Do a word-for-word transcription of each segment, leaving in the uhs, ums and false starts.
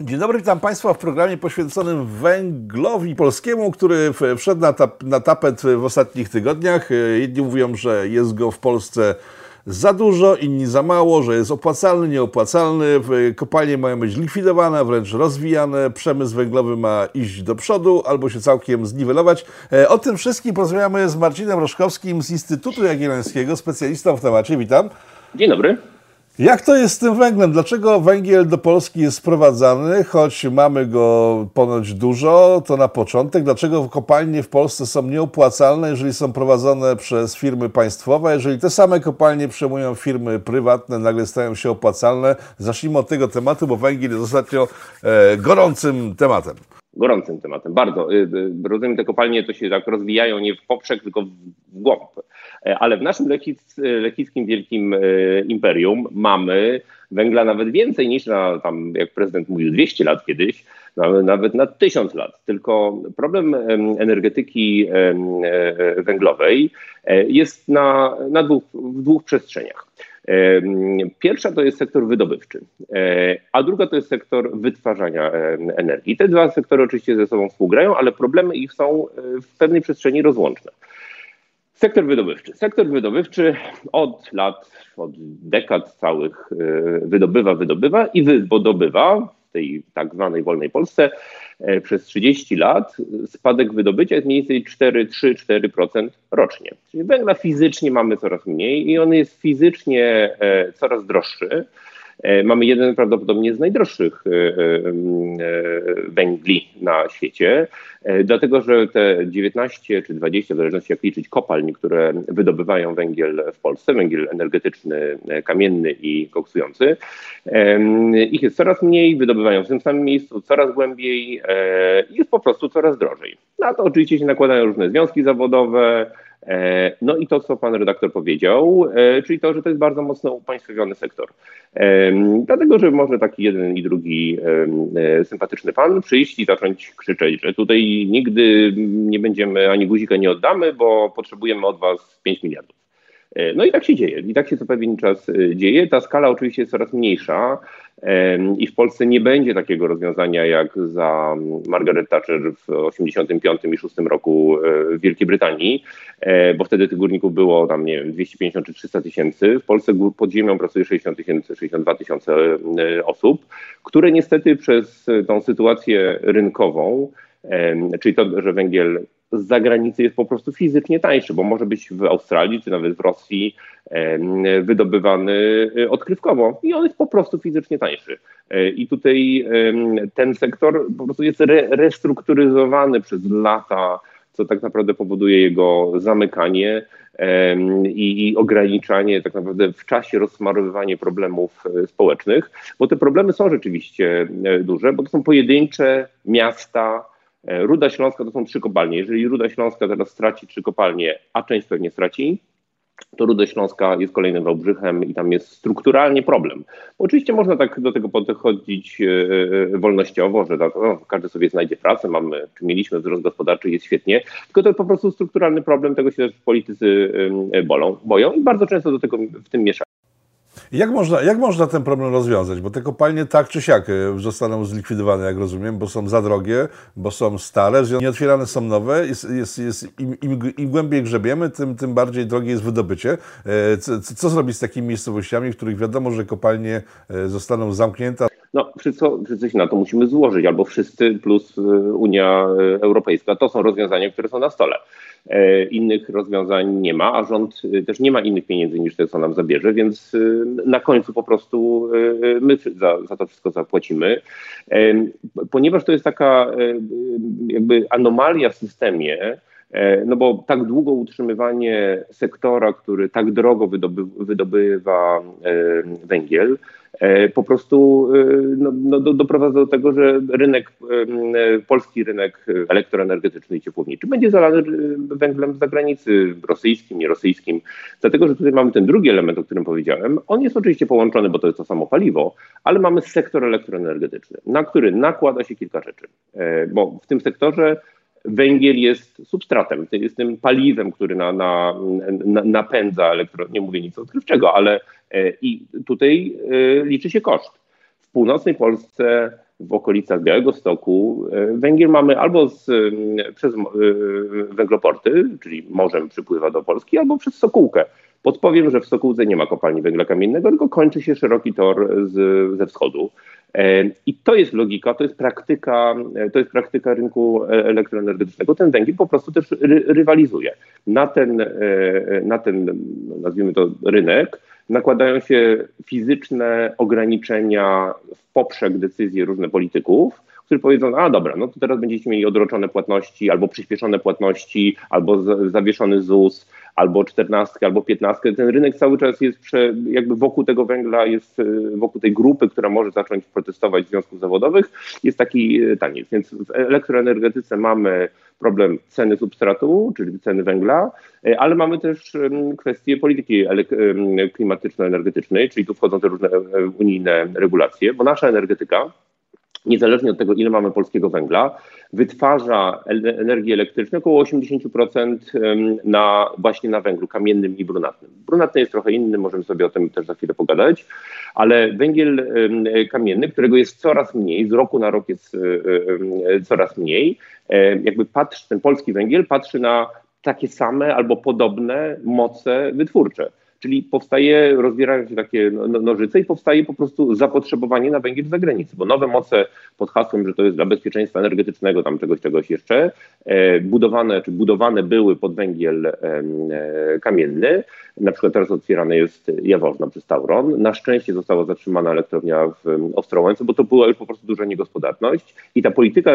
Dzień dobry, witam Państwa w programie poświęconym węglowi polskiemu, który wszedł na, tap, na tapet w ostatnich tygodniach. Jedni mówią, że jest go w Polsce za dużo, inni za mało, że jest opłacalny, nieopłacalny. Kopalnie mają być likwidowane, wręcz rozwijane. Przemysł węglowy ma iść do przodu albo się całkiem zniwelować. O tym wszystkim porozmawiamy z Marcinem Roszkowskim z Instytutu Jagiellońskiego, specjalistą w temacie. Witam. Dzień dobry. Jak to jest z tym węglem? Dlaczego węgiel do Polski jest sprowadzany, choć mamy go ponoć dużo? To na początek. Dlaczego kopalnie w Polsce są nieopłacalne, jeżeli są prowadzone przez firmy państwowe? Jeżeli te same kopalnie przejmują firmy prywatne, nagle stają się opłacalne? Zacznijmy od tego tematu, bo węgiel jest ostatnio e, gorącym tematem. Gorącym tematem, bardzo. Rozumiem, te kopalnie to się tak rozwijają nie w poprzek, tylko w głąb. Ale w naszym Lechiz, lechickim wielkim imperium mamy węgla nawet więcej niż na, tam, jak prezydent mówił, dwieście lat kiedyś, nawet na tysiąc lat. Tylko problem energetyki węglowej jest na, na dwóch, w dwóch przestrzeniach. Pierwsza to jest sektor wydobywczy, a druga to jest sektor wytwarzania energii. Te dwa sektory oczywiście ze sobą współgrają, ale problemy ich są w pewnej przestrzeni rozłączne. Sektor wydobywczy. Sektor wydobywczy od lat, od dekad całych wydobywa, wydobywa i wydobywa w tej tak zwanej wolnej Polsce przez trzydzieści lat spadek wydobycia jest mniej więcej cztery, trzy, cztery procent rocznie. Czyli węgla fizycznie mamy coraz mniej i on jest fizycznie coraz droższy. Mamy jeden prawdopodobnie z najdroższych węgli na świecie, dlatego że te dziewiętnaście czy dwadzieścia, w zależności jak liczyć, kopalń, które wydobywają węgiel w Polsce, węgiel energetyczny, kamienny i koksujący, ich jest coraz mniej, wydobywają w tym samym miejscu coraz głębiej i jest po prostu coraz drożej. Na to oczywiście się nakładają różne związki zawodowe, no i to, co pan redaktor powiedział, czyli to, że to jest bardzo mocno upaństwowiony sektor. Dlatego, że może taki jeden i drugi sympatyczny pan przyjść i zacząć krzyczeć, że tutaj nigdy nie będziemy ani guzika nie oddamy, bo potrzebujemy od was pięć miliardów. No i tak się dzieje. I tak się co pewien czas dzieje. Ta skala oczywiście jest coraz mniejsza i w Polsce nie będzie takiego rozwiązania jak za Margaret Thatcher w osiemdziesiątym piątym i szóstym roku w Wielkiej Brytanii, bo wtedy tych górników było tam, nie wiem, dwieście pięćdziesiąt czy trzysta tysięcy. W Polsce pod ziemią pracuje sześćdziesiąt tysięcy, sześćdziesiąt dwa tysiące osób, które niestety przez tą sytuację rynkową, czyli to, że węgiel z zagranicy jest po prostu fizycznie tańszy, bo może być w Australii czy nawet w Rosji wydobywany odkrywkowo i on jest po prostu fizycznie tańszy. I tutaj ten sektor po prostu jest re restrukturyzowany przez lata, co tak naprawdę powoduje jego zamykanie i, i ograniczanie, tak naprawdę w czasie rozsmarowywanie problemów społecznych, bo te problemy są rzeczywiście duże, bo to są pojedyncze miasta. Ruda Śląska to są trzy kopalnie. Jeżeli Ruda Śląska teraz straci trzy kopalnie, a część pewnie straci, to Ruda Śląska jest kolejnym Wałbrzychem i tam jest strukturalnie problem. Bo oczywiście można tak do tego podchodzić wolnościowo, że tak, no, każdy sobie znajdzie pracę, mamy, czy mieliśmy wzrost gospodarczy, jest świetnie, tylko to jest po prostu strukturalny problem, tego się też politycy bolą, boją i bardzo często do tego w tym mieszają. Jak można, jak można ten problem rozwiązać? Bo te kopalnie tak czy siak zostaną zlikwidowane, jak rozumiem, bo są za drogie, bo są stare, nie otwierane są nowe. Jest, jest, jest, im, im, im głębiej grzebiemy, tym, tym bardziej drogie jest wydobycie. Co, co zrobić z takimi miejscowościami, w których wiadomo, że kopalnie zostaną zamknięte? No, wszystko, wszyscy się na to musimy złożyć, albo wszyscy plus Unia Europejska. To są rozwiązania, które są na stole. Innych rozwiązań nie ma, a rząd też nie ma innych pieniędzy niż te, co nam zabierze, więc na końcu po prostu my za, za to wszystko zapłacimy. Ponieważ to jest taka jakby anomalia w systemie, no bo tak długo utrzymywanie sektora, który tak drogo wydoby, wydobywa węgiel, po prostu no, no, doprowadza do tego, że rynek, polski rynek elektroenergetyczny i ciepłowniczy będzie zalany węglem z zagranicy, rosyjskim, nierosyjskim. Dlatego, że tutaj mamy ten drugi element, o którym powiedziałem. On jest oczywiście połączony, bo to jest to samo paliwo, ale mamy sektor elektroenergetyczny, na który nakłada się kilka rzeczy. Bo w tym sektorze węgiel jest substratem, jest tym paliwem, który na, na, na, napędza elektro... Nie mówię nic odkrywczego, ale e, i tutaj e, liczy się koszt. W północnej Polsce w okolicach Białegostoku węgiel mamy albo z, przez węgloporty, czyli morzem przypływa do Polski, albo przez Sokółkę. Podpowiem, że w Sokółce nie ma kopalni węgla kamiennego, tylko kończy się szeroki tor z, ze wschodu. I to jest logika, to jest praktyka, to jest praktyka rynku elektroenergetycznego. Ten węgiel po prostu też ry, rywalizuje. Na ten, na ten, nazwijmy to, rynek nakładają się fizyczne ograniczenia w poprzek decyzje różnych polityków, którzy powiedzą, a dobra, no to teraz będziecie mieli odroczone płatności, albo przyspieszone płatności, albo z, zawieszony Z U S, albo czternastkę, albo piętnastkę. Ten rynek cały czas jest prze, jakby wokół tego węgla, jest wokół tej grupy, która może zacząć protestować w związków zawodowych, jest taki taniec. Więc w elektroenergetyce mamy problem ceny substratu, czyli ceny węgla, ale mamy też kwestię polityki klimatyczno-energetycznej, czyli tu wchodzą te różne unijne regulacje, bo nasza energetyka, niezależnie od tego, ile mamy polskiego węgla, wytwarza energię elektryczną około osiemdziesiąt procent na, właśnie na węglu kamiennym i brunatnym. Brunatny jest trochę inny, możemy sobie o tym też za chwilę pogadać, ale węgiel kamienny, którego jest coraz mniej, z roku na rok jest coraz mniej, jakby patrzy, ten polski węgiel patrzy na takie same albo podobne moce wytwórcze. Czyli powstaje, rozwierają się takie nożyce i powstaje po prostu zapotrzebowanie na węgiel z zagranicy, bo nowe moce pod hasłem, że to jest dla bezpieczeństwa energetycznego, tam czegoś, czegoś jeszcze, budowane czy budowane były pod węgiel kamienny. Na przykład teraz otwierane jest Jaworzno przez Tauron. Na szczęście została zatrzymana elektrownia w Ostrołęce, bo to była już po prostu duża niegospodarność. I ta polityka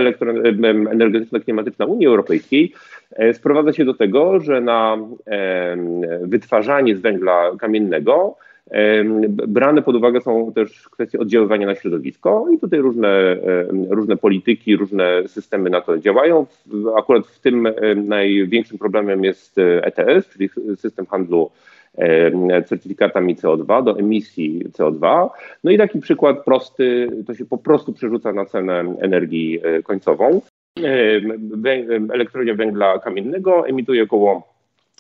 energetyczno-klimatyczna Unii Europejskiej sprowadza się do tego, że na wytwarzanie z węgla kamiennego brane pod uwagę są też kwestie oddziaływania na środowisko i tutaj różne, różne polityki, różne systemy na to działają. Akurat w tym największym problemem jest E T S, czyli system handlu certyfikatami C O dwa, do emisji C O dwa. No i taki przykład prosty, to się po prostu przerzuca na cenę energii końcową. Elektrownia węgla kamiennego emituje około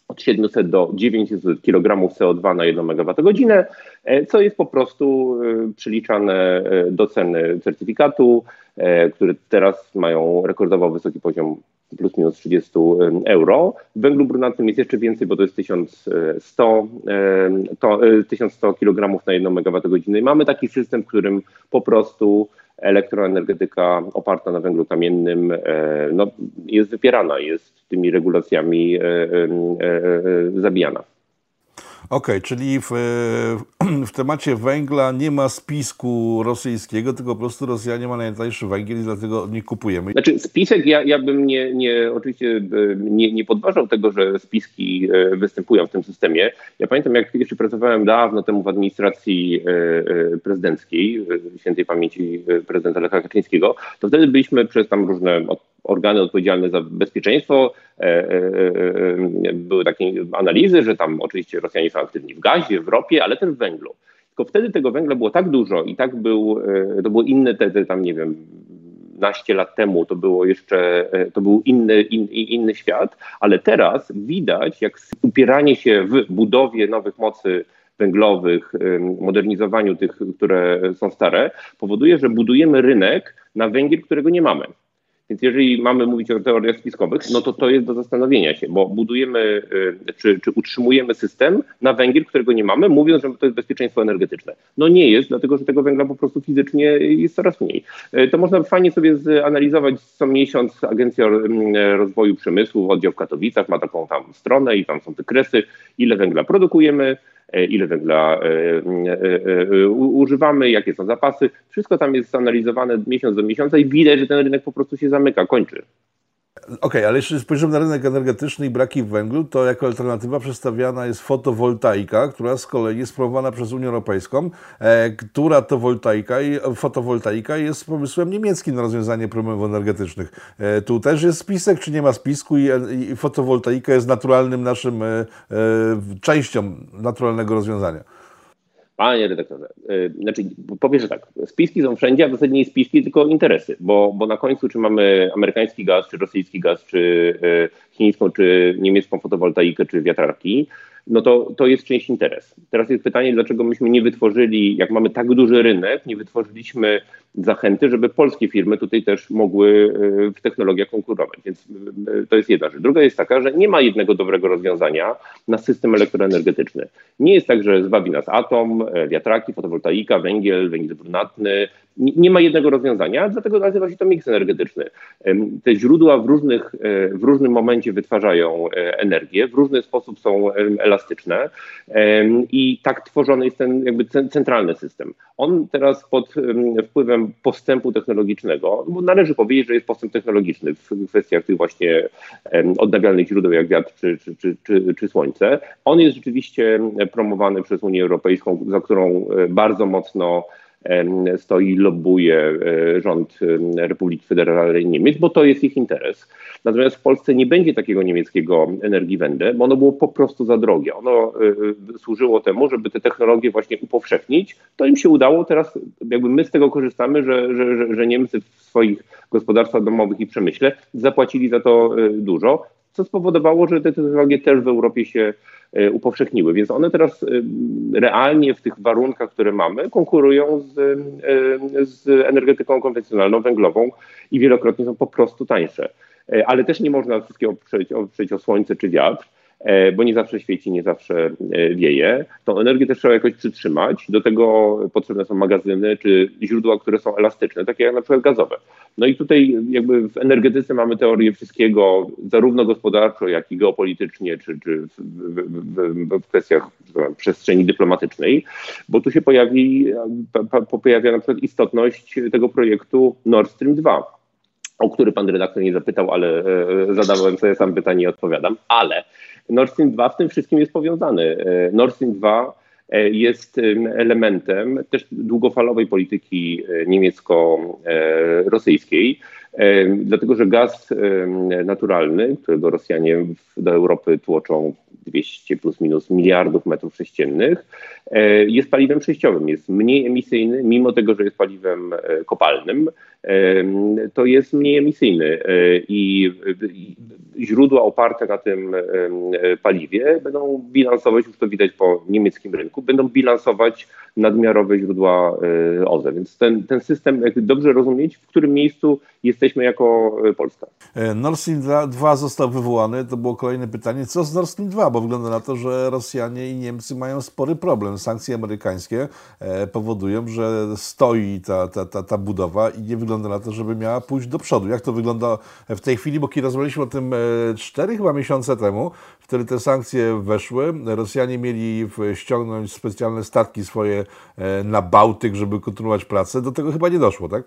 od siedemset do dziewięciuset kilogramów C O dwa na jedną megawattogodzinę, co jest po prostu przeliczane do ceny certyfikatu, które teraz mają rekordowo wysoki poziom plus minus trzydzieści euro. W węglu brunatnym jest jeszcze więcej, bo to jest tysiąc sto kilogramów na jedną megawattogodzinę. I mamy taki system, w którym po prostu elektroenergetyka oparta na węglu kamiennym no, jest wypierana, jest tymi regulacjami zabijana. Okej, okay, czyli w, w temacie węgla nie ma spisku rosyjskiego, tylko po prostu Rosjanie mają najtańszy węgiel i dlatego od nich kupujemy. Znaczy spisek, ja, ja bym nie, nie, oczywiście nie, nie podważał tego, że spiski występują w tym systemie. Ja pamiętam, jak jeszcze pracowałem dawno temu w administracji prezydenckiej, świętej pamięci prezydenta Lecha Kaczyńskiego, to wtedy byliśmy przez tam różne organy odpowiedzialne za bezpieczeństwo. Były takie analizy, że tam oczywiście Rosjanie są aktywni w gazie, w ropie, ale też w węglu. Tylko wtedy tego węgla było tak dużo i tak był, to było inne te, tam nie wiem, naście lat temu to było jeszcze, to był inny, in, inny świat, ale teraz widać, jak upieranie się w budowie nowych mocy węglowych, modernizowaniu tych, które są stare, powoduje, że budujemy rynek na węgiel, którego nie mamy. Więc jeżeli mamy mówić o teoriach spiskowych, no to to jest do zastanowienia się, bo budujemy czy, czy utrzymujemy system na węgiel, którego nie mamy, mówiąc, że to jest bezpieczeństwo energetyczne. No nie jest, dlatego że tego węgla po prostu fizycznie jest coraz mniej. To można fajnie sobie zanalizować co miesiąc. Agencja Rozwoju Przemysłu, oddział w Katowicach ma taką tam stronę i tam są te kresy, ile węgla produkujemy, ile węgla e, e, e, używamy, jakie są zapasy. Wszystko tam jest analizowane miesiąc do miesiąca i widać, że ten rynek po prostu się zamyka, kończy. Okej, okay, ale jeśli spojrzymy na rynek energetyczny i braki w węglu, to jako alternatywa przedstawiana jest fotowoltaika, która z kolei jest promowana przez Unię Europejską, e, która to woltaika i fotowoltaika jest pomysłem niemieckim na rozwiązanie problemów energetycznych. E, tu też jest spisek, czy nie ma spisku i, i fotowoltaika jest naturalnym naszym e, e, częścią naturalnego rozwiązania. Panie redaktorze, znaczy powiem, że tak, spiski są wszędzie, a w zasadzie nie spiski, tylko interesy, bo, bo na końcu czy mamy amerykański gaz, czy rosyjski gaz, czy chińską, czy niemiecką fotowoltaikę, czy wiatrarki, no to, to jest część interes. Teraz jest pytanie, dlaczego myśmy nie wytworzyli, jak mamy tak duży rynek, nie wytworzyliśmy zachęty, żeby polskie firmy tutaj też mogły w technologiach konkurować. Więc to jest jedna rzecz. Druga jest taka, że nie ma jednego dobrego rozwiązania na system elektroenergetyczny. Nie jest tak, że zbawi nas atom, wiatraki, fotowoltaika, węgiel, węgiel brunatny. Nie ma jednego rozwiązania, dlatego nazywa się to miks energetyczny. Te źródła w, różnych, w różnym momencie wytwarzają energię, w różny sposób są elastyczne i tak tworzony jest ten jakby centralny system. On teraz pod wpływem postępu technologicznego, bo należy powiedzieć, że jest postęp technologiczny w kwestiach tych właśnie odnawialnych źródeł jak wiatr czy, czy, czy, czy, czy słońce. On jest rzeczywiście promowany przez Unię Europejską, za którą bardzo mocno stoi, lobbuje rząd Republiki Federalnej Niemiec, bo to jest ich interes. Natomiast w Polsce nie będzie takiego niemieckiego Energiewende, bo ono było po prostu za drogie. Ono służyło temu, żeby te technologie właśnie upowszechnić. To im się udało. Teraz jakby my z tego korzystamy, że, że, że Niemcy w swoich gospodarstwach domowych i przemyśle zapłacili za to dużo, co spowodowało, że te technologie też w Europie się upowszechniły. Więc one teraz realnie w tych warunkach, które mamy, konkurują z, z energetyką konwencjonalną, węglową i wielokrotnie są po prostu tańsze. Ale też nie można wszystkiego oprzeć, oprzeć o słońce czy wiatr, bo nie zawsze świeci, nie zawsze wieje. Tą energię też trzeba jakoś przytrzymać. Do tego potrzebne są magazyny czy źródła, które są elastyczne, takie jak na przykład gazowe. No i tutaj jakby w energetyce mamy teorię wszystkiego, zarówno gospodarczo, jak i geopolitycznie, czy, czy w, w, w kwestiach przestrzeni dyplomatycznej, bo tu się pojawi, pojawia na przykład istotność tego projektu Nord Stream dwa. O który pan redaktor nie zapytał, ale zadałem sobie sam pytanie i odpowiadam. Ale Nord Stream dwa w tym wszystkim jest powiązany. Nord Stream dwa jest elementem też długofalowej polityki niemiecko-rosyjskiej, dlatego że gaz naturalny, którego Rosjanie do Europy tłoczą dwieście plus minus miliardów metrów sześciennych, jest paliwem przejściowym, jest mniej emisyjny, mimo tego, że jest paliwem kopalnym, to jest mniej emisyjny i źródła oparte na tym paliwie będą bilansować, już to widać po niemieckim rynku, będą bilansować nadmiarowe źródła O Z E. Więc ten, ten system, jak dobrze rozumieć, w którym miejscu jesteśmy jako Polska. Nord Stream dwa został wywołany, to było kolejne pytanie, co z Nord Stream dwa, bo wygląda na to, że Rosjanie i Niemcy mają spory problem. Sankcje amerykańskie powodują, że stoi ta, ta, ta, ta budowa i nie wygląda na to, żeby miała pójść do przodu. Jak to wygląda w tej chwili, bo kiedy rozmawialiśmy o tym cztery chyba miesiące temu, wtedy te sankcje weszły, Rosjanie mieli ściągnąć specjalne statki swoje na Bałtyk, żeby kontynuować pracę, do tego chyba nie doszło, tak?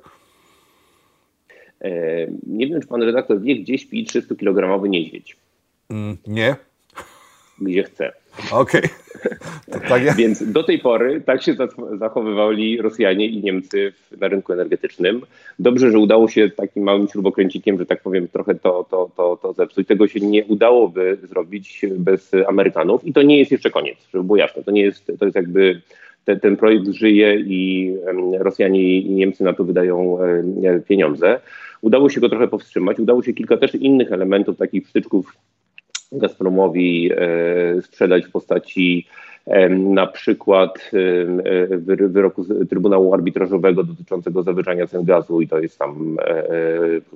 Nie wiem, czy pan redaktor wie, gdzie śpi trzystukilogramowy niedźwiedź. Mm, nie. Gdzie chce. Okej. Okay. Ja. Więc do tej pory tak się zachowywali Rosjanie i Niemcy na rynku energetycznym. Dobrze, że udało się takim małym śrubokręcikiem, że tak powiem, trochę to, to, to, to zepsuć. Tego się nie udałoby zrobić bez Amerykanów. I to nie jest jeszcze koniec, żeby było jasne. To nie jest, to jest jakby... Ten, ten projekt żyje i Rosjanie i Niemcy na to wydają pieniądze. Udało się go trochę powstrzymać. Udało się kilka też innych elementów, takich wstyczków Gazpromowi sprzedać w postaci na przykład wyroku Trybunału Arbitrażowego dotyczącego zawyżania cen gazu i to jest tam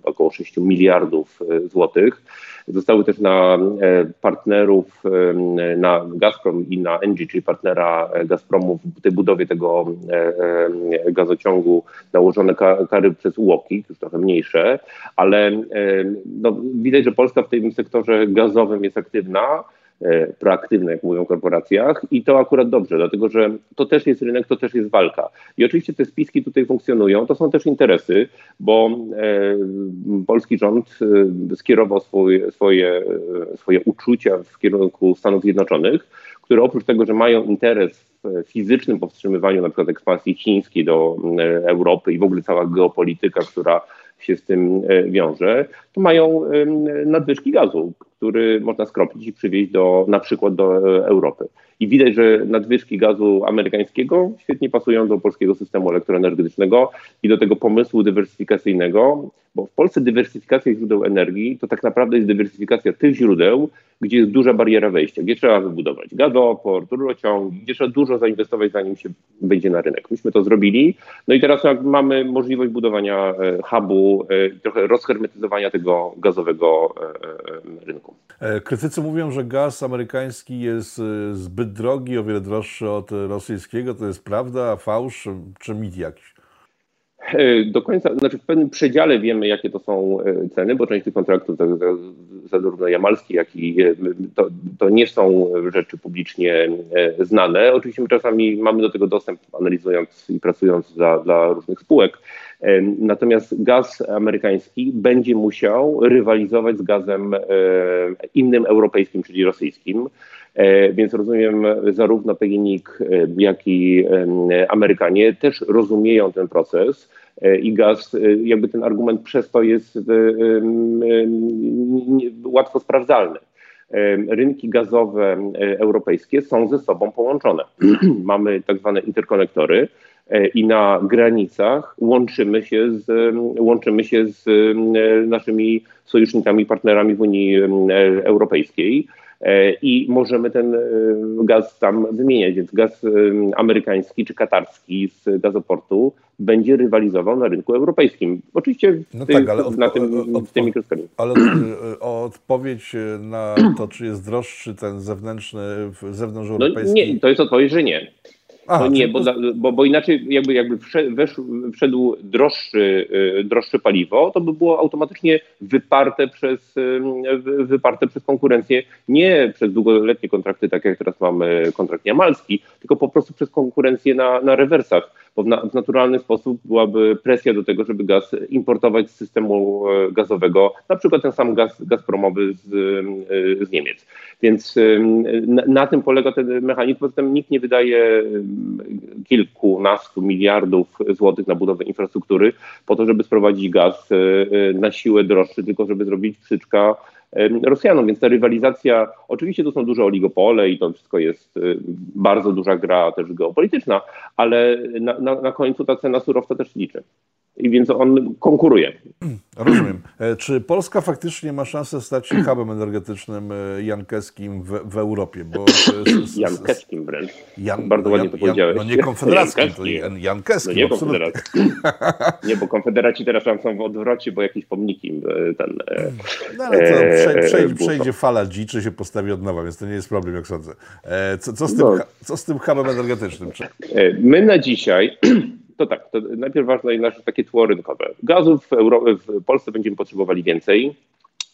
około sześć miliardów złotych. Zostały też na partnerów, na Gazprom i na Engie, czyli partnera Gazpromu w tej budowie tego gazociągu nałożone kary przez UOKiK, już trochę mniejsze, ale no, widać, że Polska w tym sektorze gazowym jest aktywna, proaktywne, jak mówią w korporacjach i to akurat dobrze, dlatego że to też jest rynek, to też jest walka. I oczywiście te spiski tutaj funkcjonują, to są też interesy, bo e, polski rząd e, skierował swój, swoje, e, swoje uczucia w kierunku Stanów Zjednoczonych, które oprócz tego, że mają interes w fizycznym powstrzymywaniu na przykład ekspansji chińskiej do e, Europy i w ogóle cała geopolityka, która się z tym e, wiąże, to mają e, nadwyżki gazu, który można skropić i przywieźć do, na przykład do Europy. I widać, że nadwyżki gazu amerykańskiego świetnie pasują do polskiego systemu elektroenergetycznego i do tego pomysłu dywersyfikacyjnego, bo w Polsce dywersyfikacja źródeł energii to tak naprawdę jest dywersyfikacja tych źródeł, gdzie jest duża bariera wejścia, gdzie trzeba wybudować gazoport, rurociągi, gdzie trzeba dużo zainwestować, zanim się wejdzie na rynek. Myśmy to zrobili, no i teraz mamy możliwość budowania hubu, trochę rozhermetyzowania tego gazowego rynku. Krytycy mówią, że gaz amerykański jest zbyt drogi, o wiele droższy od rosyjskiego. To jest prawda, fałsz czy mit jakiś? Do końca, znaczy w pewnym przedziale wiemy, jakie to są ceny, bo część tych kontraktów, zarówno jamalskich, jak i to, to nie są rzeczy publicznie znane. Oczywiście my czasami mamy do tego dostęp, analizując i pracując dla, dla różnych spółek. Natomiast gaz amerykański będzie musiał rywalizować z gazem innym europejskim, czyli rosyjskim. Więc rozumiem, zarówno PGNiG, jak i Amerykanie też rozumieją ten proces i gaz, jakby ten argument przez to jest łatwo sprawdzalny. Rynki gazowe europejskie są ze sobą połączone. Mamy tak zwane interkonektory i na granicach łączymy się z, łączymy się z naszymi sojusznikami, partnerami w Unii Europejskiej. I możemy ten gaz tam wymieniać, więc gaz amerykański czy katarski z gazoportu będzie rywalizował na rynku europejskim. Oczywiście no tak, ale na tym, w tym mikroskopie. Ale odpowiedź na to, czy jest droższy ten zewnętrzny, zewnątrz europejski? No nie, to jest odpowiedź, że nie. Aha, no nie, bo, bo, bo inaczej jakby, jakby wszedł, wszedł droższy, droższe paliwo, to by było automatycznie wyparte przez, wyparte przez konkurencję, nie przez długoletnie kontrakty, tak jak teraz mamy kontrakt jamalski, tylko po prostu przez konkurencję na, na rewersach, bo w, na, w naturalny sposób byłaby presja do tego, żeby gaz importować z systemu gazowego, na przykład ten sam gaz gazpromowy z, z Niemiec. Więc na, na tym polega ten mechanizm, poza tym nikt nie wydaje kilkunastu miliardów złotych na budowę infrastruktury po to, żeby sprowadzić gaz na siłę droższy, tylko żeby zrobić psyczka Rosjanom. Więc ta rywalizacja, oczywiście tu są duże oligopole i to wszystko jest bardzo duża gra też geopolityczna, ale na, na, na końcu ta cena surowca też liczy. I więc on konkuruje. Rozumiem. Czy Polska faktycznie ma szansę stać się hubem energetycznym jankeskim w, w Europie? Bo jankeskim wręcz. Jan, Bardzo ładnie to powiedziałeś. No nie konfederackim, to jankeskim. No nie konfederackim. Nie, bo konfederaci teraz tam są w odwrocie, bo jakiś pomnikiem ten... No ale co, prze, przejdzie, przejdzie fala dziczy, się postawi od nowa, więc to nie jest problem, jak sądzę. Co, co, z, tym, no. co z tym hubem energetycznym? My na dzisiaj... To tak, to najpierw ważne jest nasze takie tło rynkowe. Gazu w, Euro- w Polsce będziemy potrzebowali więcej.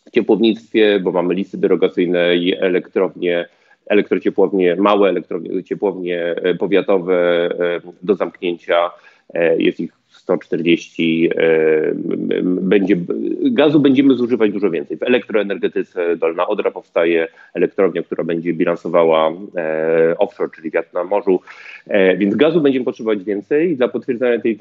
W ciepłownictwie, bo mamy listy derogacyjne i elektrownie, elektrociepłownie, małe elektrownie, ciepłownie powiatowe do zamknięcia. Jest ich sto czterdzieści. Będzie, gazu będziemy zużywać dużo więcej. W elektroenergetyce Dolna Odra powstaje elektrownia, która będzie bilansowała offshore, czyli wiatr na morzu. Więc gazu będziemy potrzebować więcej. Dla potwierdzenia tej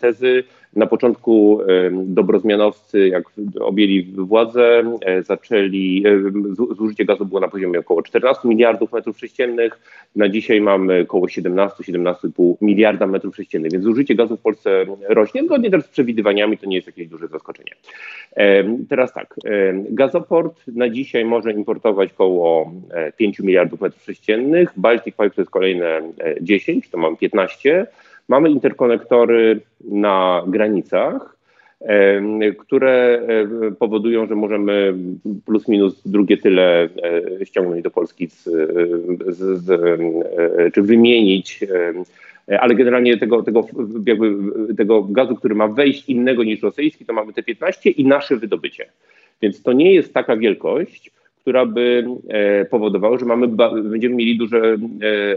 tezy na początku dobrozmianowcy, jak objęli władzę, zaczęli, zużycie gazu było na poziomie około czternastu miliardów metrów sześciennych. Na dzisiaj mamy około siedemnaście, siedemnaście i pół miliarda metrów sześciennych, więc zużycie gazu w Polsce rośnie. Zgodnie też z przewidywaniami to nie jest jakieś duże zaskoczenie. Teraz tak, gazoport na dzisiaj może importować około pięciu miliardów metrów sześciennych. Baltic Pipe to jest kolejne dziesięć, to mamy piętnaście. Mamy interkonektory na granicach, które powodują, że możemy plus minus drugie tyle ściągnąć do Polski z, z, z, czy wymienić, ale generalnie tego, tego, jakby tego gazu, który ma wejść innego niż rosyjski, to mamy te piętnaście i nasze wydobycie. Więc to nie jest taka wielkość, która by powodowała, że mamy, będziemy mieli duże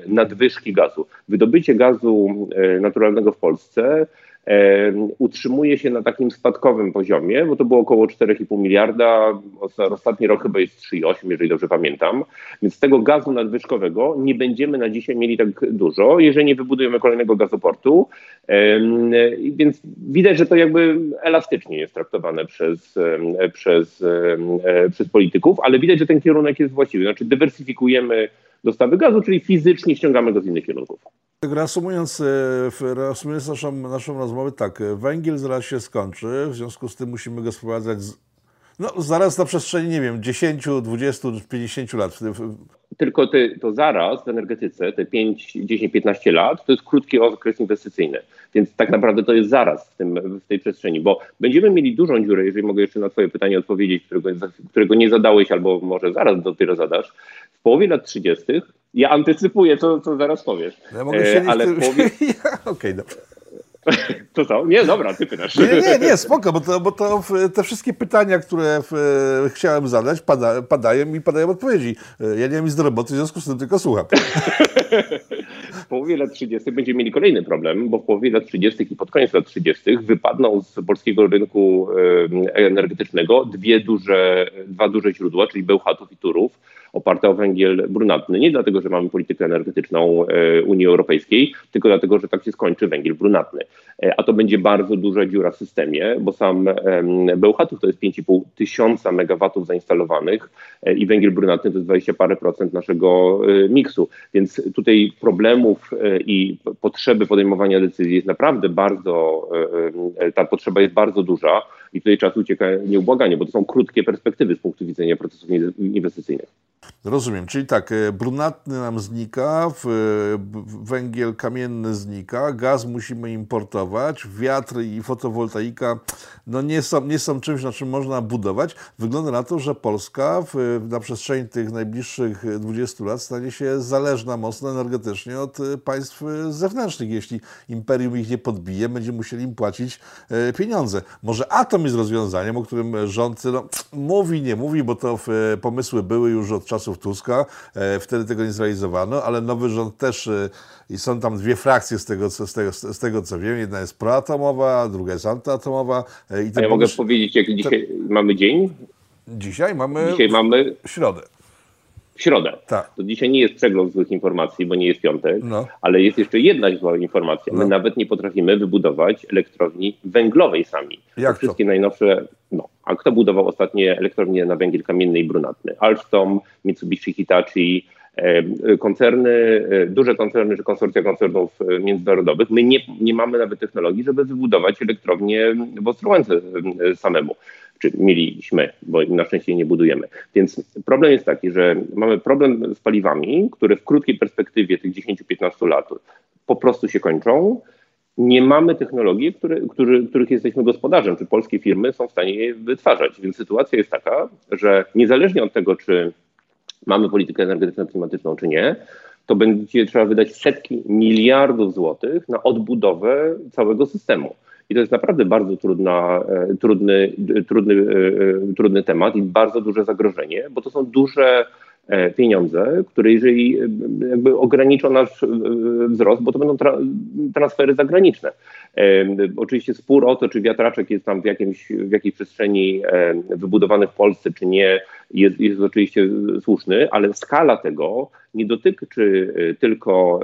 nadwyżki gazu. Wydobycie gazu naturalnego w Polsce utrzymuje się na takim spadkowym poziomie, bo to było około cztery i pół miliarda, ostatni rok chyba jest trzy i osiem, jeżeli dobrze pamiętam, więc tego gazu nadwyżkowego nie będziemy na dzisiaj mieli tak dużo, jeżeli nie wybudujemy kolejnego gazoportu, więc widać, że to jakby elastycznie jest traktowane przez, przez, przez polityków, ale widać, że ten kierunek jest właściwy, znaczy dywersyfikujemy dostawy gazu, czyli fizycznie ściągamy go z innych kierunków. Reasumując, reasumując naszą, naszą rozmowę, tak, węgiel zaraz się skończy, w związku z tym musimy go sprowadzać z, no, zaraz na przestrzeni, nie wiem, dziesięć, dwadzieścia, pięćdziesiąt lat. Tylko ty, to zaraz w energetyce, te pięć, dziesięć, piętnaście lat, to jest krótki okres inwestycyjny, więc tak naprawdę to jest zaraz w, tym, w tej przestrzeni, bo będziemy mieli dużą dziurę, jeżeli mogę jeszcze na twoje pytanie odpowiedzieć, którego, którego nie zadałeś albo może zaraz dopiero zadasz, w połowie lat trzydziestych. Ja antycypuję, co, co zaraz powiesz. Ja mogę się e, ale w połowie... ja, okej, dobra. To co? Nie, dobra, ty pytasz. Nie, nie, nie, spoko, bo to, bo to te wszystkie pytania, które chciałem zadać, pada, padają i padają odpowiedzi. Ja nie mam nic do roboty, w związku z tym tylko słucham. W połowie lat trzydziestych będziemy mieli kolejny problem, bo w połowie lat trzydziestych i pod koniec lat trzydziestych wypadną z polskiego rynku energetycznego dwie duże, dwa duże źródła, czyli Bełchatów i Turów, oparte o węgiel brunatny. Nie dlatego, że mamy politykę energetyczną Unii Europejskiej, tylko dlatego, że tak się skończy węgiel brunatny. A to będzie bardzo duża dziura w systemie, bo sam Bełchatów to jest pięć i pół tysiąca megawatów zainstalowanych i węgiel brunatny to jest dwadzieścia parę procent naszego miksu. Więc tutaj problemów i potrzeby podejmowania decyzji jest naprawdę bardzo, ta potrzeba jest bardzo duża i tutaj czas ucieka nieubłaganie, bo to są krótkie perspektywy z punktu widzenia procesów inwestycyjnych. Rozumiem, czyli tak, brunatny nam znika, węgiel kamienny znika, gaz musimy importować, wiatr i fotowoltaika no nie są, nie są czymś, na czym można budować. Wygląda na to, że Polska w, na przestrzeni tych najbliższych dwudziestu lat stanie się zależna mocno energetycznie od państw zewnętrznych. Jeśli imperium ich nie podbije, będziemy musieli im płacić pieniądze. Może atom jest rozwiązaniem, o którym rząd no, mówi, nie mówi, bo to pomysły były już od czasów Tuska, wtedy tego nie zrealizowano, ale nowy rząd też i są tam dwie frakcje z tego, z tego, z tego co wiem, jedna jest proatomowa, druga jest antyatomowa. I A ja mogę już... powiedzieć, jaki dzisiaj Te... mamy dzień? Dzisiaj mamy, dzisiaj mamy... środę. W środę. Tak. To dzisiaj nie jest przegląd złych informacji, bo nie jest piątek, no. Ale jest jeszcze jedna zła informacja. My no. nawet nie potrafimy wybudować elektrowni węglowej sami. Jak to? Wszystkie najnowsze... No. A kto budował ostatnie elektrownie na węgiel kamienny i brunatny? Alstom, Mitsubishi, Hitachi, koncerny, duże koncerny czy konsorcja koncernów międzynarodowych. My nie, nie mamy nawet technologii, żeby wybudować elektrownię w Ostrołęce samemu. Czy mieliśmy, bo na szczęście nie budujemy. Więc problem jest taki, że mamy problem z paliwami, które w krótkiej perspektywie tych dziesięciu do piętnastu lat po prostu się kończą. Nie mamy technologii, które, który, których jesteśmy gospodarzem, czy polskie firmy są w stanie je wytwarzać. Więc sytuacja jest taka, że niezależnie od tego, czy mamy politykę energetyczną, klimatyczną, czy nie, to będzie trzeba wydać setki miliardów złotych na odbudowę całego systemu. I to jest naprawdę bardzo trudna, trudny, trudny, trudny temat i bardzo duże zagrożenie, bo to są duże pieniądze, które jeżeli jakby ograniczą nasz wzrost, bo to będą tra transfery zagraniczne. E, oczywiście spór o to, czy wiatraczek jest tam w, jakimś, w jakiejś przestrzeni e, wybudowany w Polsce, czy nie, jest, jest oczywiście słuszny, ale skala tego nie dotyczy tylko,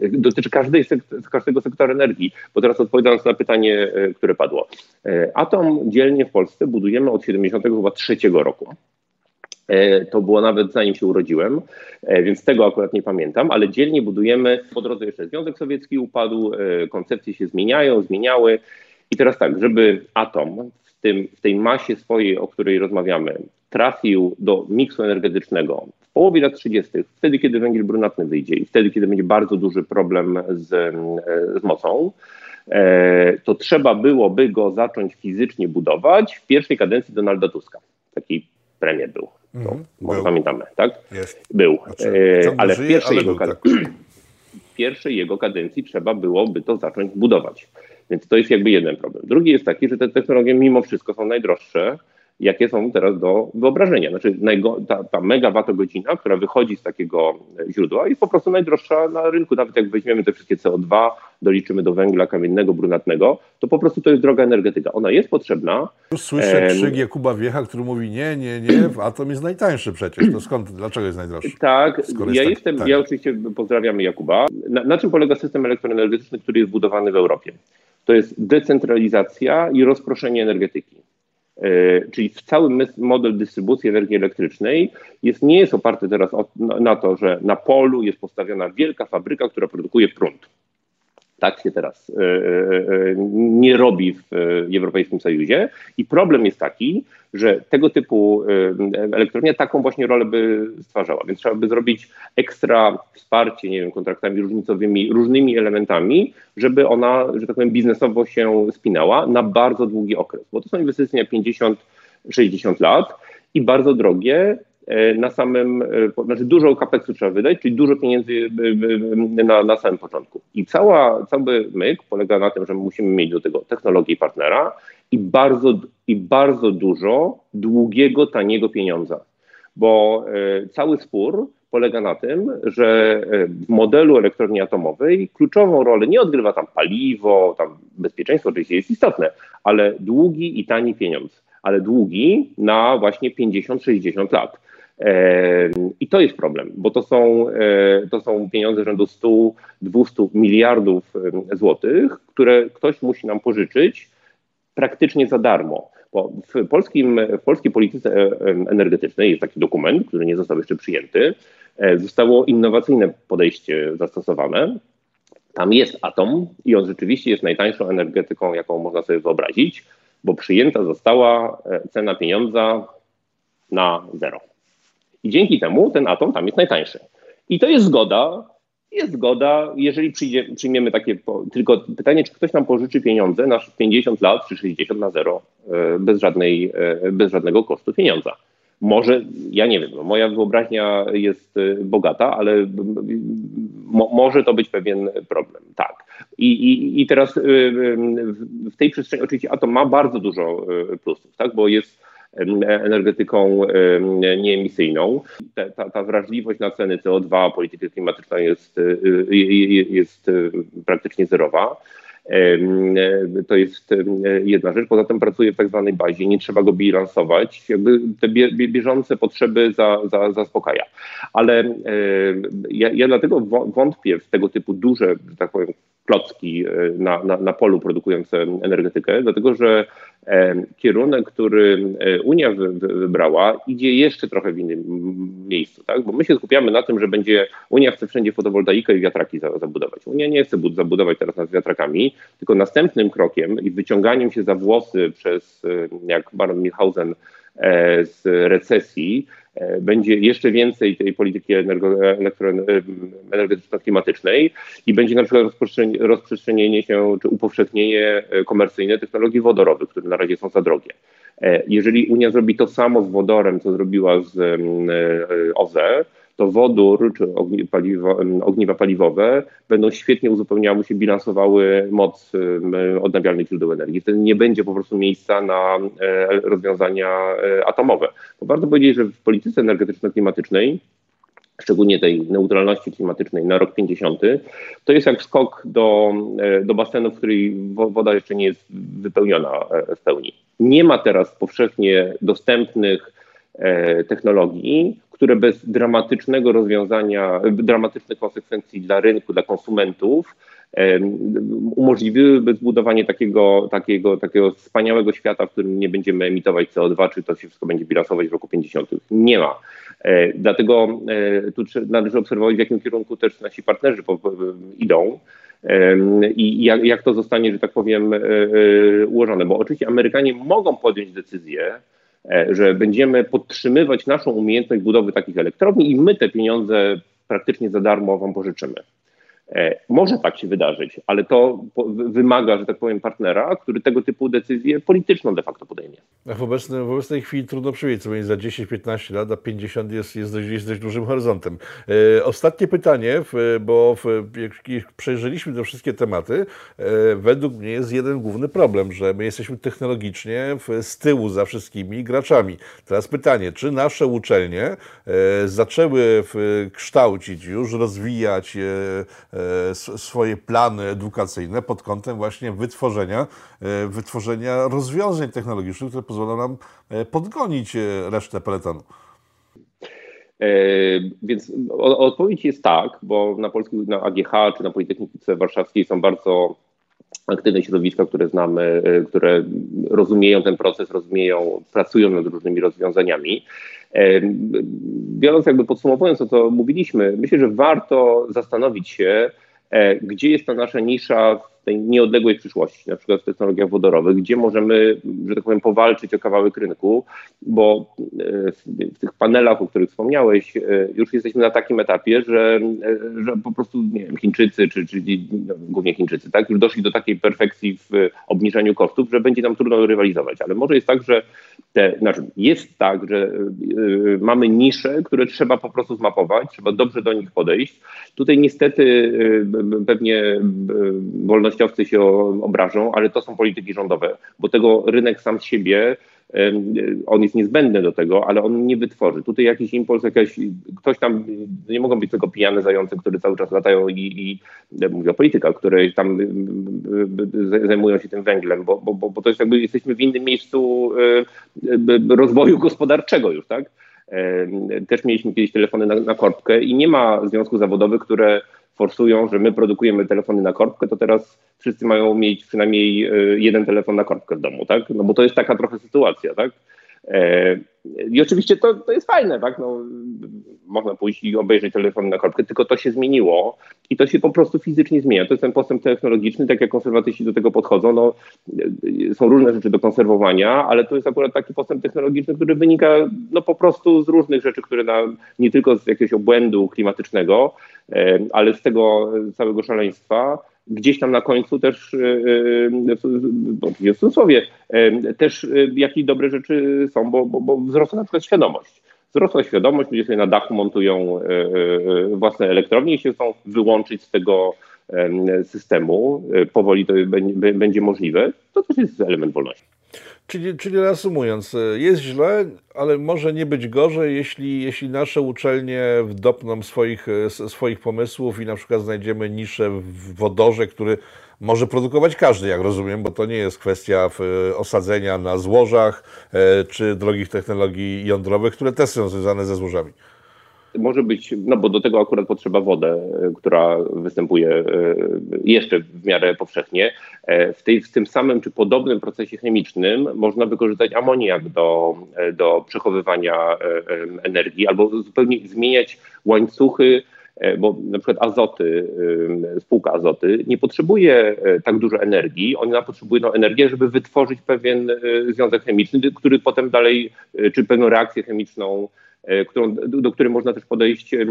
e, dotyczy każdej sekt każdego sektora energii, bo teraz odpowiadając na pytanie, e, które padło. E, atom dzielnie w Polsce budujemy od siedemdziesiątego trzeciego roku. To było nawet zanim się urodziłem, więc tego akurat nie pamiętam, ale dzielnie budujemy. Po drodze jeszcze Związek Sowiecki upadł, koncepcje się zmieniają, zmieniały. I teraz tak, żeby atom w, tym, w tej masie swojej, o której rozmawiamy, trafił do miksu energetycznego w połowie lat trzydziestych, wtedy kiedy węgiel brunatny wyjdzie i wtedy kiedy będzie bardzo duży problem z, z mocą, to trzeba byłoby go zacząć fizycznie budować w pierwszej kadencji Donalda Tuska. Taki premier był. No, może pamiętamy, tak? Jest. Był. Znaczy, e, ale w pierwszej, jego tak. pierwszej jego kadencji trzeba byłoby to zacząć budować. Więc to jest jakby jeden problem. Drugi jest taki, że te technologie mimo wszystko są najdroższe jakie są teraz do wyobrażenia. Znaczy ta, ta megawattogodzina, która wychodzi z takiego źródła, jest po prostu najdroższa na rynku. Nawet jak weźmiemy te wszystkie C O dwa, doliczymy do węgla kamiennego, brunatnego, to po prostu to jest droga energetyka. Ona jest potrzebna. Słyszę ehm... krzyk Jakuba Wiecha, który mówi nie, nie, nie, atom jest najtańszy przecież. To skąd, dlaczego jest najdroższy? Tak, skoro ja jest jestem, tak, ja oczywiście pozdrawiam Jakuba. Na, na czym polega system elektroenergetyczny, który jest budowany w Europie? To jest decentralizacja i rozproszenie energetyki. Czyli cały model dystrybucji energii elektrycznej jest, nie jest oparty teraz o, na to, że na polu jest postawiona wielka fabryka, która produkuje prąd. Tak się teraz nie robi w Europejskim Sojuzie i problem jest taki, że tego typu elektrownia taką właśnie rolę by stwarzała, więc trzeba by zrobić ekstra wsparcie, nie wiem, kontraktami różnicowymi, różnymi elementami, żeby ona, że tak powiem, biznesowo się spinała na bardzo długi okres, bo to są inwestycje na pięćdziesiąt sześćdziesiąt lat i bardzo drogie. Na samym, znaczy dużo kapeksu trzeba wydać, czyli dużo pieniędzy na, na samym początku. I cała, cały myk polega na tym, że musimy mieć do tego technologię partnera i bardzo, i bardzo dużo długiego, taniego pieniądza. Bo cały spór polega na tym, że w modelu elektrowni atomowej kluczową rolę nie odgrywa tam paliwo, tam bezpieczeństwo oczywiście jest istotne, ale długi i tani pieniądz. Ale długi na właśnie pięćdziesiąt sześćdziesiąt lat. I to jest problem, bo to są, to są pieniądze rzędu stu do dwustu miliardów złotych, które ktoś musi nam pożyczyć praktycznie za darmo. Bo w, polskim, w polskiej polityce energetycznej jest taki dokument, który nie został jeszcze przyjęty. Zostało innowacyjne podejście zastosowane. Tam jest atom i on rzeczywiście jest najtańszą energetyką, jaką można sobie wyobrazić, bo przyjęta została cena pieniądza na zero. I dzięki temu ten atom tam jest najtańszy. I to jest zgoda, jest zgoda, jeżeli przyjdzie, przyjmiemy takie, po, tylko pytanie, czy ktoś nam pożyczy pieniądze na pięćdziesiąt lat czy sześćdziesiąt na zero, bez, żadnej, bez żadnego kosztu pieniądza. Może, ja nie wiem, moja wyobraźnia jest bogata, ale mo, może to być pewien problem, tak. I, i, i teraz w tej przestrzeni oczywiście atom ma bardzo dużo plusów, tak, bo jest energetyką nieemisyjną. Ta, ta, ta wrażliwość na ceny C O dwa, polityka klimatyczna jest, jest praktycznie zerowa. To jest jedna rzecz. Poza tym pracuje w tak zwanej bazie, nie trzeba go bilansować. Jakby te bieżące potrzeby za, za, zaspokaja. Ale ja, ja dlatego wątpię w tego typu duże, że tak powiem, klocki na, na, na polu produkujące energetykę, dlatego że kierunek, który Unia wybrała, idzie jeszcze trochę w innym miejscu, tak? Bo my się skupiamy na tym, że będzie Unia chce wszędzie fotowoltaikę i wiatraki zabudować. Unia nie chce zabudować teraz nad wiatrakami, tylko następnym krokiem i wyciąganiem się za włosy przez, jak baron Münchhausen, z recesji, będzie jeszcze więcej tej polityki energetyczno-klimatycznej i będzie na przykład rozprzestrzenienie się czy upowszechnienie komercyjne technologii wodorowych, które na razie są za drogie. Jeżeli Unia zrobi to samo z wodorem, co zrobiła z O Z E, to wodór czy ogniwa paliwowe będą świetnie uzupełniały się, bilansowały moc odnawialnych źródeł energii. Wtedy nie będzie po prostu miejsca na rozwiązania atomowe. Bo warto powiedzieć, że w polityce energetyczno-klimatycznej, szczególnie tej neutralności klimatycznej na rok pięćdziesiąty, to jest jak skok do, do basenu, w której woda jeszcze nie jest wypełniona w pełni. Nie ma teraz powszechnie dostępnych technologii, które bez dramatycznego rozwiązania, dramatycznych konsekwencji dla rynku, dla konsumentów umożliwiłyby zbudowanie takiego, takiego, takiego wspaniałego świata, w którym nie będziemy emitować C O dwa, czy to się wszystko będzie bilansować w roku pięćdziesiątym. Nie ma. Dlatego tu należy obserwować, w jakim kierunku też nasi partnerzy idą i jak, jak to zostanie, że tak powiem, ułożone. Bo oczywiście Amerykanie mogą podjąć decyzję, że będziemy podtrzymywać naszą umiejętność budowy takich elektrowni i my te pieniądze praktycznie za darmo wam pożyczymy. Może tak się wydarzyć, ale to wymaga, że tak powiem, partnera, który tego typu decyzję polityczną de facto podejmie. W obecnej, w obecnej chwili trudno przewidzieć, co będzie za dziesięć piętnaście lat, a pięćdziesiąt jest, jest, dość, jest dość dużym horyzontem. E, ostatnie pytanie, bo jak przejrzeliśmy te wszystkie tematy, e, według mnie jest jeden główny problem, że my jesteśmy technologicznie z tyłu za wszystkimi graczami. Teraz pytanie, czy nasze uczelnie e, zaczęły kształcić już, rozwijać e, swoje plany edukacyjne pod kątem właśnie wytworzenia, wytworzenia rozwiązań technologicznych, które pozwolą nam podgonić resztę peletonu. Więc odpowiedź jest tak, bo na polskich, na A G H czy na Politechnice Warszawskiej są bardzo aktywne środowiska, które znamy, które rozumieją ten proces, rozumieją, pracują nad różnymi rozwiązaniami. Biorąc, jakby podsumowując to, co mówiliśmy, myślę, że warto zastanowić się, gdzie jest ta nasza nisza w tej nieodległej przyszłości, na przykład w technologiach wodorowych, gdzie możemy, że tak powiem, powalczyć o kawałek rynku, bo w tych panelach, o których wspomniałeś, już jesteśmy na takim etapie, że, że po prostu, nie wiem, Chińczycy, czy, czy no, głównie Chińczycy, tak, już doszli do takiej perfekcji w obniżaniu kosztów, że będzie nam trudno rywalizować, ale może jest tak, że te, znaczy jest tak, że yy, mamy nisze, które trzeba po prostu zmapować, trzeba dobrze do nich podejść. Tutaj niestety yy, pewnie yy, wolnościowcy się obrażą, ale to są polityki rządowe, bo tego rynek sam z siebie, on jest niezbędny do tego, ale on nie wytworzy. Tutaj jakiś impuls, jakaś, ktoś tam, nie mogą być tylko pijane zające, które cały czas latają i, i mówię o politykach, które tam zajmują się tym węglem, bo, bo, bo to jest jakby, jesteśmy w innym miejscu rozwoju gospodarczego już, tak? Też mieliśmy kiedyś telefony na, na korbkę i nie ma związków zawodowych, które forsują, że my produkujemy telefony na korbkę, to teraz wszyscy mają mieć przynajmniej jeden telefon na korbkę w domu, tak? No bo to jest taka trochę sytuacja, tak? I oczywiście to, to jest fajne, tak? No, można pójść i obejrzeć telefon na korbkę, tylko to się zmieniło i to się po prostu fizycznie zmienia. To jest ten postęp technologiczny, tak jak konserwatyści do tego podchodzą. No, są różne rzeczy do konserwowania, ale to jest akurat taki postęp technologiczny, który wynika no, po prostu z różnych rzeczy, które na, nie tylko z jakiegoś obłędu klimatycznego, ale z tego całego szaleństwa. Gdzieś tam na końcu też, w cudzysłowie, też jakieś dobre rzeczy są, bo, bo, bo wzrosła na przykład świadomość. Wzrosła świadomość, ludzie sobie na dachu montują własne elektrownie i się chcą wyłączyć z tego systemu. Powoli to będzie możliwe. To też jest element wolności. Czyli, czyli reasumując, jest źle, ale może nie być gorzej, jeśli, jeśli nasze uczelnie wdopną swoich, swoich pomysłów i na przykład znajdziemy niszę w wodorze, który może produkować każdy, jak rozumiem, bo to nie jest kwestia osadzenia na złożach czy drogich technologii jądrowych, które też są związane ze złożami. Może być, no bo do tego akurat potrzeba wodę, która występuje jeszcze w miarę powszechnie. W, tej, w tym samym czy podobnym procesie chemicznym można wykorzystać amoniak do, do przechowywania energii albo zupełnie zmieniać łańcuchy, bo na przykład Azoty, spółka Azoty nie potrzebuje tak dużo energii, ona potrzebuje no, energii, żeby wytworzyć pewien związek chemiczny, który potem dalej, czy pewną reakcję chemiczną, Którą, do, do której można też podejść e,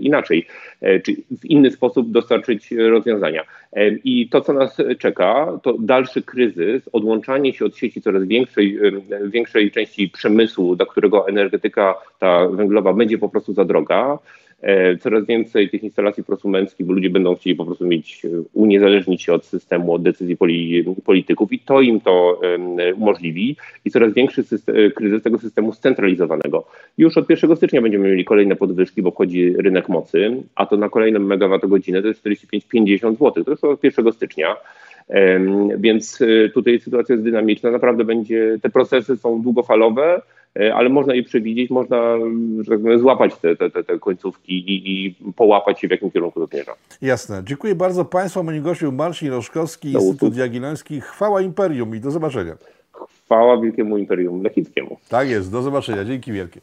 inaczej, e, czy w inny sposób dostarczyć rozwiązania. E, I to, co nas czeka, to dalszy kryzys, odłączanie się od sieci coraz większej, e, większej części przemysłu, do którego energetyka ta węglowa będzie po prostu za droga. E, coraz więcej tych instalacji prosumenckich, bo ludzie będą chcieli po prostu mieć, uniezależnić się od systemu, od decyzji poli, polityków i to im to e, umożliwi. I coraz większy system, kryzys tego systemu scentralizowanego. Już od pierwszego stycznia będziemy mieli kolejne podwyżki, bo wchodzi rynek mocy, a to na kolejną megawattogodzinę to jest czterdzieści pięć do pięćdziesięciu złotych. To już od pierwszego stycznia. E, więc tutaj sytuacja jest dynamiczna. Naprawdę będzie, te procesy są długofalowe, ale można je przewidzieć, można, że tak powiem, złapać te, te, te końcówki i, i połapać się, w jakim kierunku to zmierza. Jasne. Dziękuję bardzo Państwu. Moim gościem Marcin Roszkowski, Instytut Jagielloński. Chwała Imperium i do zobaczenia. Chwała wielkiemu Imperium Lechickiemu. Tak jest, do zobaczenia. Dzięki wielkie.